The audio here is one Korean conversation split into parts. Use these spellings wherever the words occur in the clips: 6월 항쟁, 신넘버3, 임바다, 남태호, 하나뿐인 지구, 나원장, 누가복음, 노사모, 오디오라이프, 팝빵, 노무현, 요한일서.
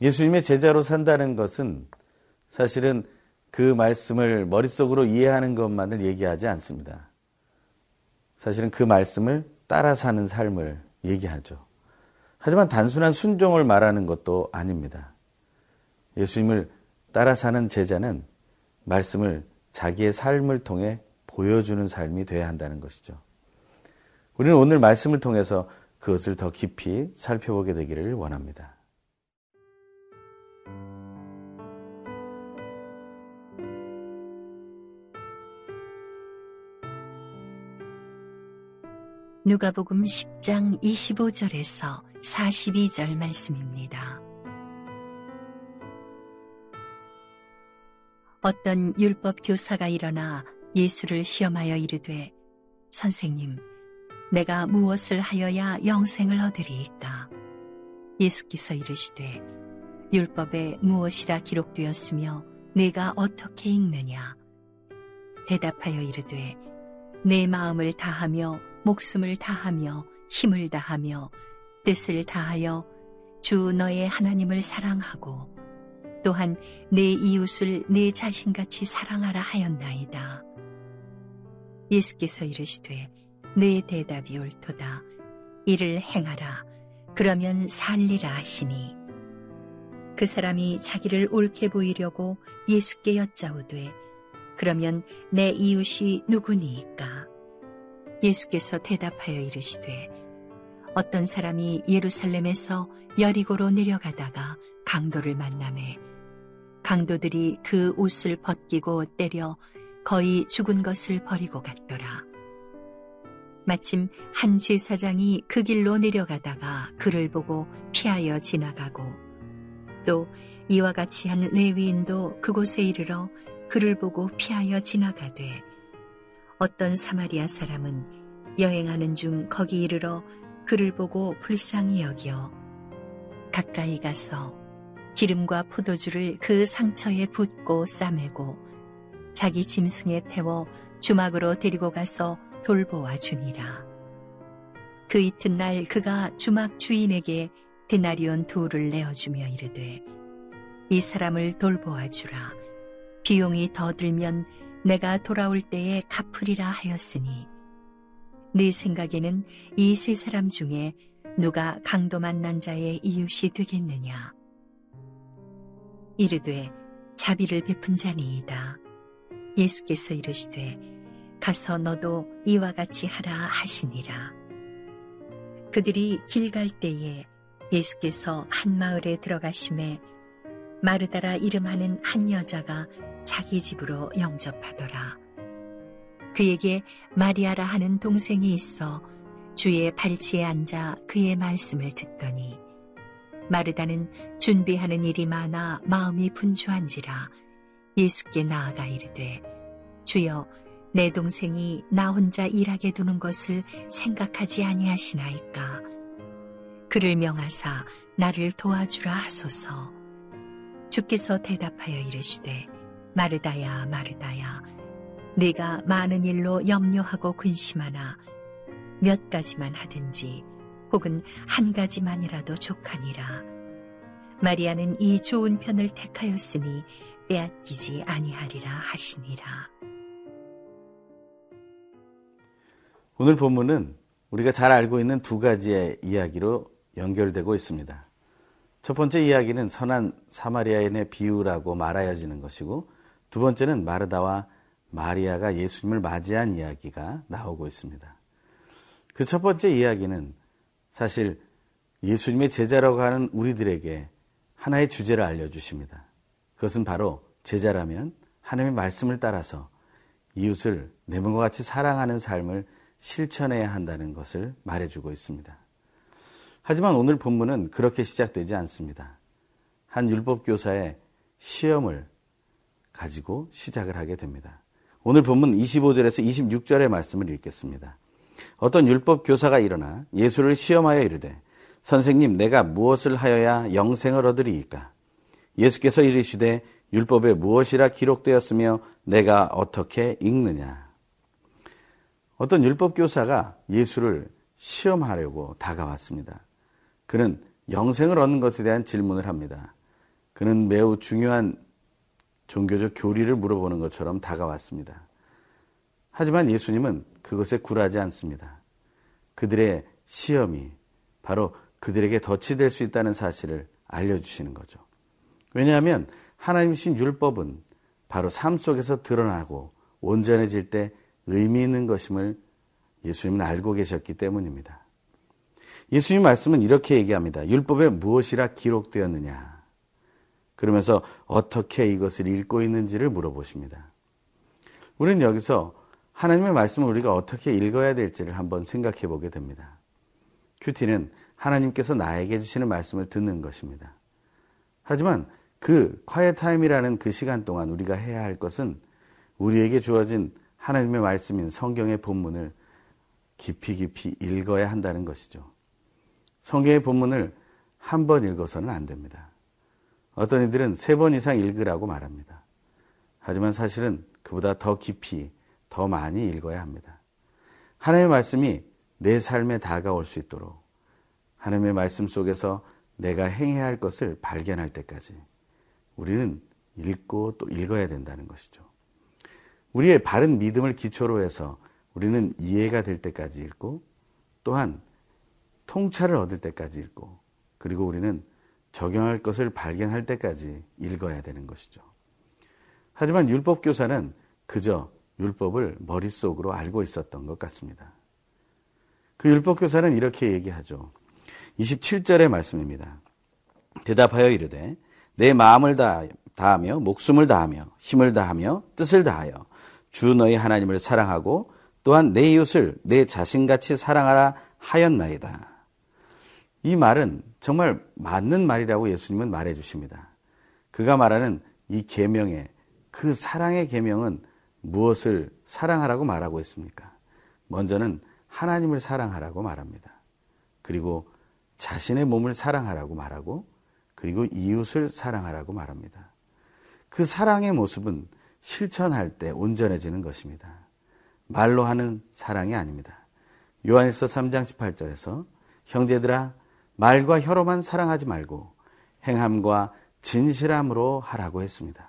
예수님의 제자로 산다는 것은 사실은 그 말씀을 머릿속으로 이해하는 것만을 얘기하지 않습니다. 사실은 그 말씀을 따라 사는 삶을 얘기하죠. 하지만 단순한 순종을 말하는 것도 아닙니다. 예수님을 따라 사는 제자는 말씀을 자기의 삶을 통해 보여주는 삶이 되어야 한다는 것이죠. 우리는 오늘 말씀을 통해서 그것을 더 깊이 살펴보게 되기를 원합니다. 누가복음 10장 25절에서 42절 말씀입니다. 어떤 율법 교사가 일어나 예수를 시험하여 이르되 선생님, 내가 무엇을 하여야 영생을 얻으리이까? 예수께서 이르시되 율법에 무엇이라 기록되었으며 네가 어떻게 읽느냐? 대답하여 이르되 내 마음을 다하며 목숨을 다하며 힘을 다하며 뜻을 다하여 주 너의 하나님을 사랑하고 또한 내 이웃을 내 자신같이 사랑하라 하였나이다. 예수께서 이르시되 내 대답이 옳도다. 이를 행하라. 그러면 살리라 하시니 그 사람이 자기를 옳게 보이려고 예수께 여짜오되 그러면 내 이웃이 누구니이까? 예수께서 대답하여 이르시되 어떤 사람이 예루살렘에서 여리고로 내려가다가 강도를 만나매 강도들이 그 옷을 벗기고 때려 거의 죽은 것을 버리고 갔더라. 마침 한 제사장이 그 길로 내려가다가 그를 보고 피하여 지나가고 또 이와 같이 한 레위인도 그곳에 이르러 그를 보고 피하여 지나가되 어떤 사마리아 사람은 여행하는 중 거기 이르러 그를 보고 불쌍히 여겨 가까이 가서 기름과 포도주를 그 상처에 붓고 싸매고 자기 짐승에 태워 주막으로 데리고 가서 돌보아 주니라. 그 이튿날 그가 주막 주인에게 데나리온 2를 내어주며 이르되 이 사람을 돌보아 주라. 비용이 더 들면 내가 돌아올 때에 갚으리라 하였으니 네 생각에는 이 세 사람 중에 누가 강도 만난 자의 이웃이 되겠느냐? 이르되 자비를 베푼 자니이다. 예수께서 이르시되 가서 너도 이와 같이 하라 하시니라. 그들이 길 갈 때에 예수께서 한 마을에 들어가심에 마르다라 이름하는 한 여자가 자기 집으로 영접하더라. 그에게 마리아라 하는 동생이 있어 주의 발치에 앉아 그의 말씀을 듣더니 마르다는 준비하는 일이 많아 마음이 분주한지라 예수께 나아가 이르되 주여, 내 동생이 나 혼자 일하게 두는 것을 생각하지 아니하시나이까? 그를 명하사 나를 도와주라 하소서. 주께서 대답하여 이르시되 마르다야, 마르다야, 네가 많은 일로 염려하고 근심하나 몇 가지만 하든지 혹은 한 가지만이라도 족하니라. 마리아는 이 좋은 편을 택하였으니 빼앗기지 아니하리라 하시니라. 오늘 본문은 우리가 잘 알고 있는 두 가지의 이야기로 연결되고 있습니다. 첫 번째 이야기는 선한 사마리아인의 비유라고 말하여지는 것이고, 두 번째는 마르다와 마리아가 예수님을 맞이한 이야기가 나오고 있습니다. 그 첫 번째 이야기는 사실 예수님의 제자라고 하는 우리들에게 하나의 주제를 알려주십니다. 그것은 바로 제자라면 하나님의 말씀을 따라서 이웃을 내 몸과 같이 사랑하는 삶을 실천해야 한다는 것을 말해주고 있습니다. 하지만 오늘 본문은 그렇게 시작되지 않습니다. 한 율법교사의 시험을 가지고 시작을 하게 됩니다. 오늘 본문 25절에서 26절의 말씀을 읽겠습니다. 어떤 율법교사가 일어나 예수를 시험하여 이르되 선생님, 내가 무엇을 하여야 영생을 얻으리이까? 예수께서 이르시되 율법에 무엇이라 기록되었으며 내가 어떻게 읽느냐? 어떤 율법교사가 예수를 시험하려고 다가왔습니다. 그는 영생을 얻는 것에 대한 질문을 합니다. 그는 매우 중요한 종교적 교리를 물어보는 것처럼 다가왔습니다. 하지만 예수님은 그것에 굴하지 않습니다. 그들의 시험이 바로 그들에게 덫이 될 수 있다는 사실을 알려주시는 거죠. 왜냐하면 하나님이신 율법은 바로 삶 속에서 드러나고 온전해질 때 의미 있는 것임을 예수님은 알고 계셨기 때문입니다. 예수님 말씀은 이렇게 얘기합니다. 율법에 무엇이라 기록되었느냐? 그러면서 어떻게 이것을 읽고 있는지를 물어보십니다. 우리는 여기서 하나님의 말씀을 우리가 어떻게 읽어야 될지를 한번 생각해 보게 됩니다. 큐티는 하나님께서 나에게 주시는 말씀을 듣는 것입니다. 하지만 그 quiet time이라는 그 시간 동안 우리가 해야 할 것은 우리에게 주어진 하나님의 말씀인 성경의 본문을 깊이 깊이 읽어야 한다는 것이죠. 성경의 본문을 한 번 읽어서는 안 됩니다. 어떤 이들은 3번 이상 읽으라고 말합니다. 하지만 사실은 그보다 더 깊이, 더 많이 읽어야 합니다. 하나님의 말씀이 내 삶에 다가올 수 있도록, 하나님의 말씀 속에서 내가 행해야 할 것을 발견할 때까지 우리는 읽고 또 읽어야 된다는 것이죠. 우리의 바른 믿음을 기초로 해서 우리는 이해가 될 때까지 읽고, 또한 통찰을 얻을 때까지 읽고, 그리고 우리는 적용할 것을 발견할 때까지 읽어야 되는 것이죠. 하지만 율법교사는 그저 율법을 머릿속으로 알고 있었던 것 같습니다. 그 율법교사는 이렇게 얘기하죠. 27절의 말씀입니다. 대답하여 이르되 내 마음을 다하며 목숨을 다하며 힘을 다하며 뜻을 다하여 주 너희 하나님을 사랑하고 또한 내 이웃을 내 자신같이 사랑하라 하였나이다. 이 말은 정말 맞는 말이라고 예수님은 말해 주십니다. 그가 말하는 이 계명의 그 사랑의 계명은 무엇을 사랑하라고 말하고 있습니까? 먼저는 하나님을 사랑하라고 말합니다. 그리고 자신의 몸을 사랑하라고 말하고, 그리고 이웃을 사랑하라고 말합니다. 그 사랑의 모습은 실천할 때 온전해지는 것입니다. 말로 하는 사랑이 아닙니다. 요한일서 3장 18절에서 형제들아 말과 혀로만 사랑하지 말고 행함과 진실함으로 하라고 했습니다.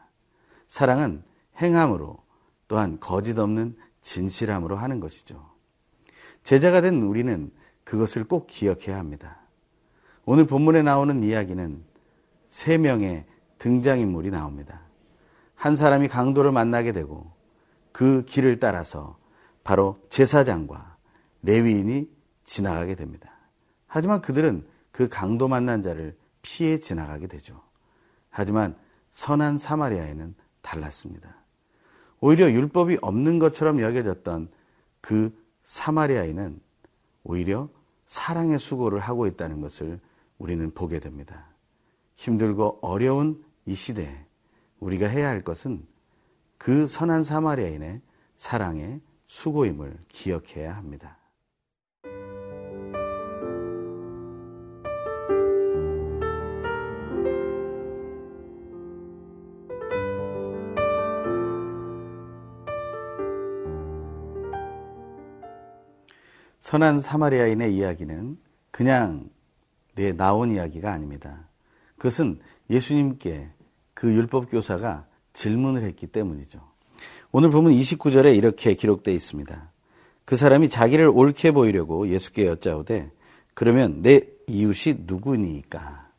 사랑은 행함으로, 또한 거짓 없는 진실함으로 하는 것이죠. 제자가 된 우리는 그것을 꼭 기억해야 합니다. 오늘 본문에 나오는 이야기는 3명의 등장인물이 나옵니다. 한 사람이 강도를 만나게 되고 그 길을 따라서 바로 제사장과 레위인이 지나가게 됩니다. 하지만 그들은 그 강도 만난 자를 피해 지나가게 되죠. 하지만 선한 사마리아인은 달랐습니다. 오히려 율법이 없는 것처럼 여겨졌던 그 사마리아인은 오히려 사랑의 수고를 하고 있다는 것을 우리는 보게 됩니다. 힘들고 어려운 이 시대에 우리가 해야 할 것은 그 선한 사마리아인의 사랑의 수고임을 기억해야 합니다. 선한 사마리아인의 이야기는 그냥 나온 이야기가 아닙니다. 그것은 예수님께 그 율법교사가 질문을 했기 때문이죠. 오늘 보면 29절에 이렇게 기록되어 있습니다. 그 사람이 자기를 옳게 보이려고 예수께 여짜오되 그러면 내 이웃이 누구니까?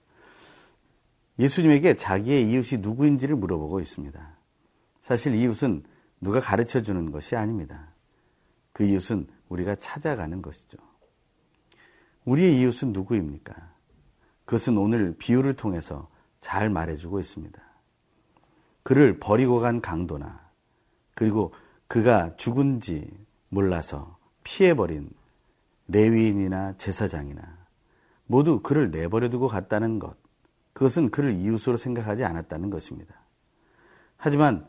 예수님에게 자기의 이웃이 누구인지를 물어보고 있습니다. 사실 이웃은 누가 가르쳐주는 것이 아닙니다. 그 이웃은 우리가 찾아가는 것이죠. 우리의 이웃은 누구입니까? 그것은 오늘 비유를 통해서 잘 말해주고 있습니다. 그를 버리고 간 강도나, 그리고 그가 죽은지 몰라서 피해버린 레위인이나 제사장이나 모두 그를 내버려두고 갔다는 것, 그것은 그를 이웃으로 생각하지 않았다는 것입니다. 하지만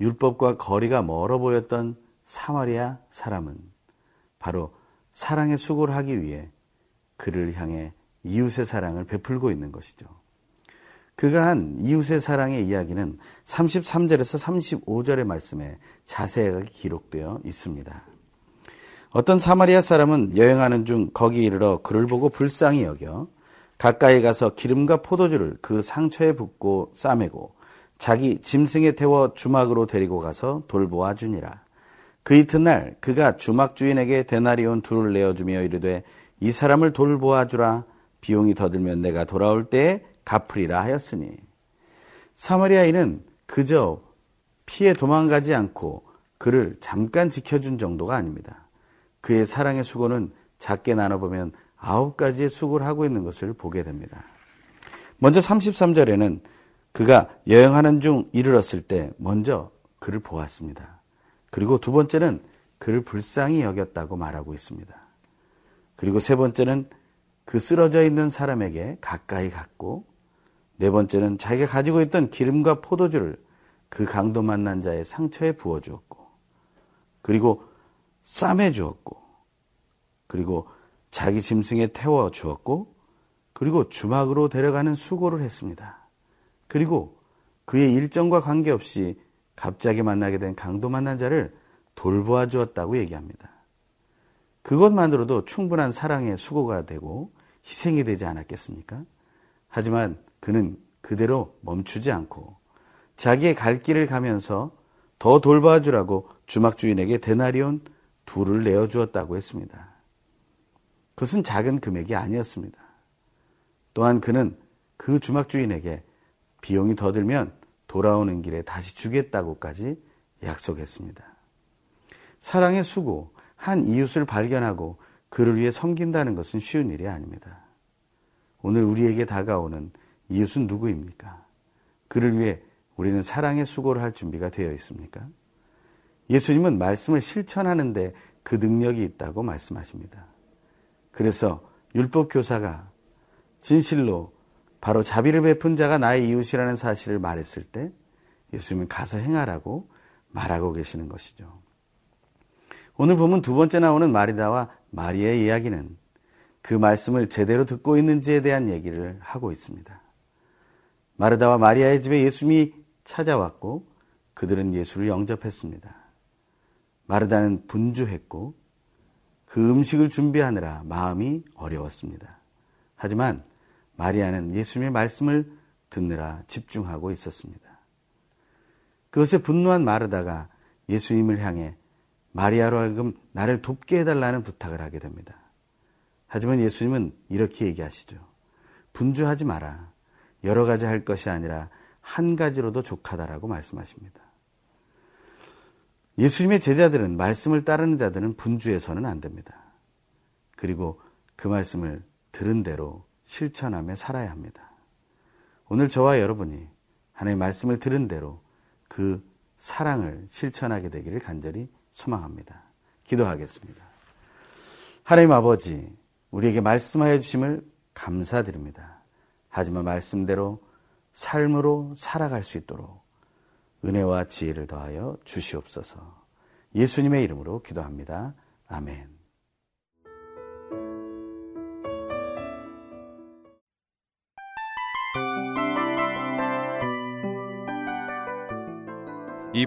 율법과 거리가 멀어 보였던 사마리아 사람은 바로 사랑의 수고를 하기 위해 그를 향해 이웃의 사랑을 베풀고 있는 것이죠. 그가 한 이웃의 사랑의 이야기는 33절에서 35절의 말씀에 자세하게 기록되어 있습니다. 어떤 사마리아 사람은 여행하는 중 거기 이르러 그를 보고 불쌍히 여겨 가까이 가서 기름과 포도주를 그 상처에 붓고 싸매고 자기 짐승에 태워 주막으로 데리고 가서 돌보아 주니라. 그 이튿날 그가 주막 주인에게 데나리온 둘을 내어주며 이르되 이 사람을 돌보아 주라. 비용이 더 들면 내가 돌아올 때에 갚으리라 하였으니. 사마리아인은 그저 피해 도망가지 않고 그를 잠깐 지켜준 정도가 아닙니다. 그의 사랑의 수고는 작게 나눠보면 9가지의 수고를 하고 있는 것을 보게 됩니다. 먼저 33절에는 그가 여행하는 중 이르렀을 때 먼저 그를 보았습니다. 그리고 두 번째는 그를 불쌍히 여겼다고 말하고 있습니다. 그리고 세 번째는 그 쓰러져 있는 사람에게 가까이 갔고, 네 번째는 자기가 가지고 있던 기름과 포도주를 그 강도 만난 자의 상처에 부어주었고, 그리고 싸매주었고, 그리고 자기 짐승에 태워주었고, 그리고 주막으로 데려가는 수고를 했습니다. 그리고 그의 일정과 관계없이 갑자기 만나게 된 강도 만난 자를 돌보아 주었다고 얘기합니다. 그것만으로도 충분한 사랑의 수고가 되고 희생이 되지 않았겠습니까? 하지만 그는 그대로 멈추지 않고 자기의 갈 길을 가면서 더 돌보아 주라고 주막 주인에게 데나리온 2를 내어주었다고 했습니다. 그것은 작은 금액이 아니었습니다. 또한 그는 그 주막 주인에게 비용이 더 들면 돌아오는 길에 다시 주겠다고까지 약속했습니다. 사랑의 수고, 한 이웃을 발견하고 그를 위해 섬긴다는 것은 쉬운 일이 아닙니다. 오늘 우리에게 다가오는 이웃은 누구입니까? 그를 위해 우리는 사랑의 수고를 할 준비가 되어 있습니까? 예수님은 말씀을 실천하는 데 그 능력이 있다고 말씀하십니다. 그래서 율법교사가 진실로 바로 자비를 베푼 자가 나의 이웃이라는 사실을 말했을 때 예수님은 가서 행하라고 말하고 계시는 것이죠. 오늘 보면 두 번째 나오는 마리다와 마리아의 이야기는 그 말씀을 제대로 듣고 있는지에 대한 얘기를 하고 있습니다. 마르다와 마리아의 집에 예수님이 찾아왔고 그들은 예수를 영접했습니다. 마르다는 분주했고 그 음식을 준비하느라 마음이 어려웠습니다. 하지만 마리아는 예수님의 말씀을 듣느라 집중하고 있었습니다. 그것에 분노한 마르다가 예수님을 향해 마리아로 하여금 나를 돕게 해달라는 부탁을 하게 됩니다. 하지만 예수님은 이렇게 얘기하시죠. 분주하지 마라. 여러 가지 할 것이 아니라 한 가지로도 족하다라고 말씀하십니다. 예수님의 제자들은, 말씀을 따르는 자들은 분주해서는 안 됩니다. 그리고 그 말씀을 들은 대로 실천하며 살아야 합니다. 오늘 저와 여러분이 하나님의 말씀을 들은 대로 그 사랑을 실천하게 되기를 간절히 소망합니다. 기도하겠습니다. 하나님 아버지, 우리에게 말씀하여 주심을 감사드립니다. 하지만 말씀대로 삶으로 살아갈 수 있도록 은혜와 지혜를 더하여 주시옵소서. 예수님의 이름으로 기도합니다. 아멘. 이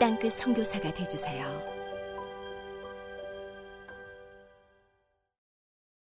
땅끝 선교사가 되어주세요.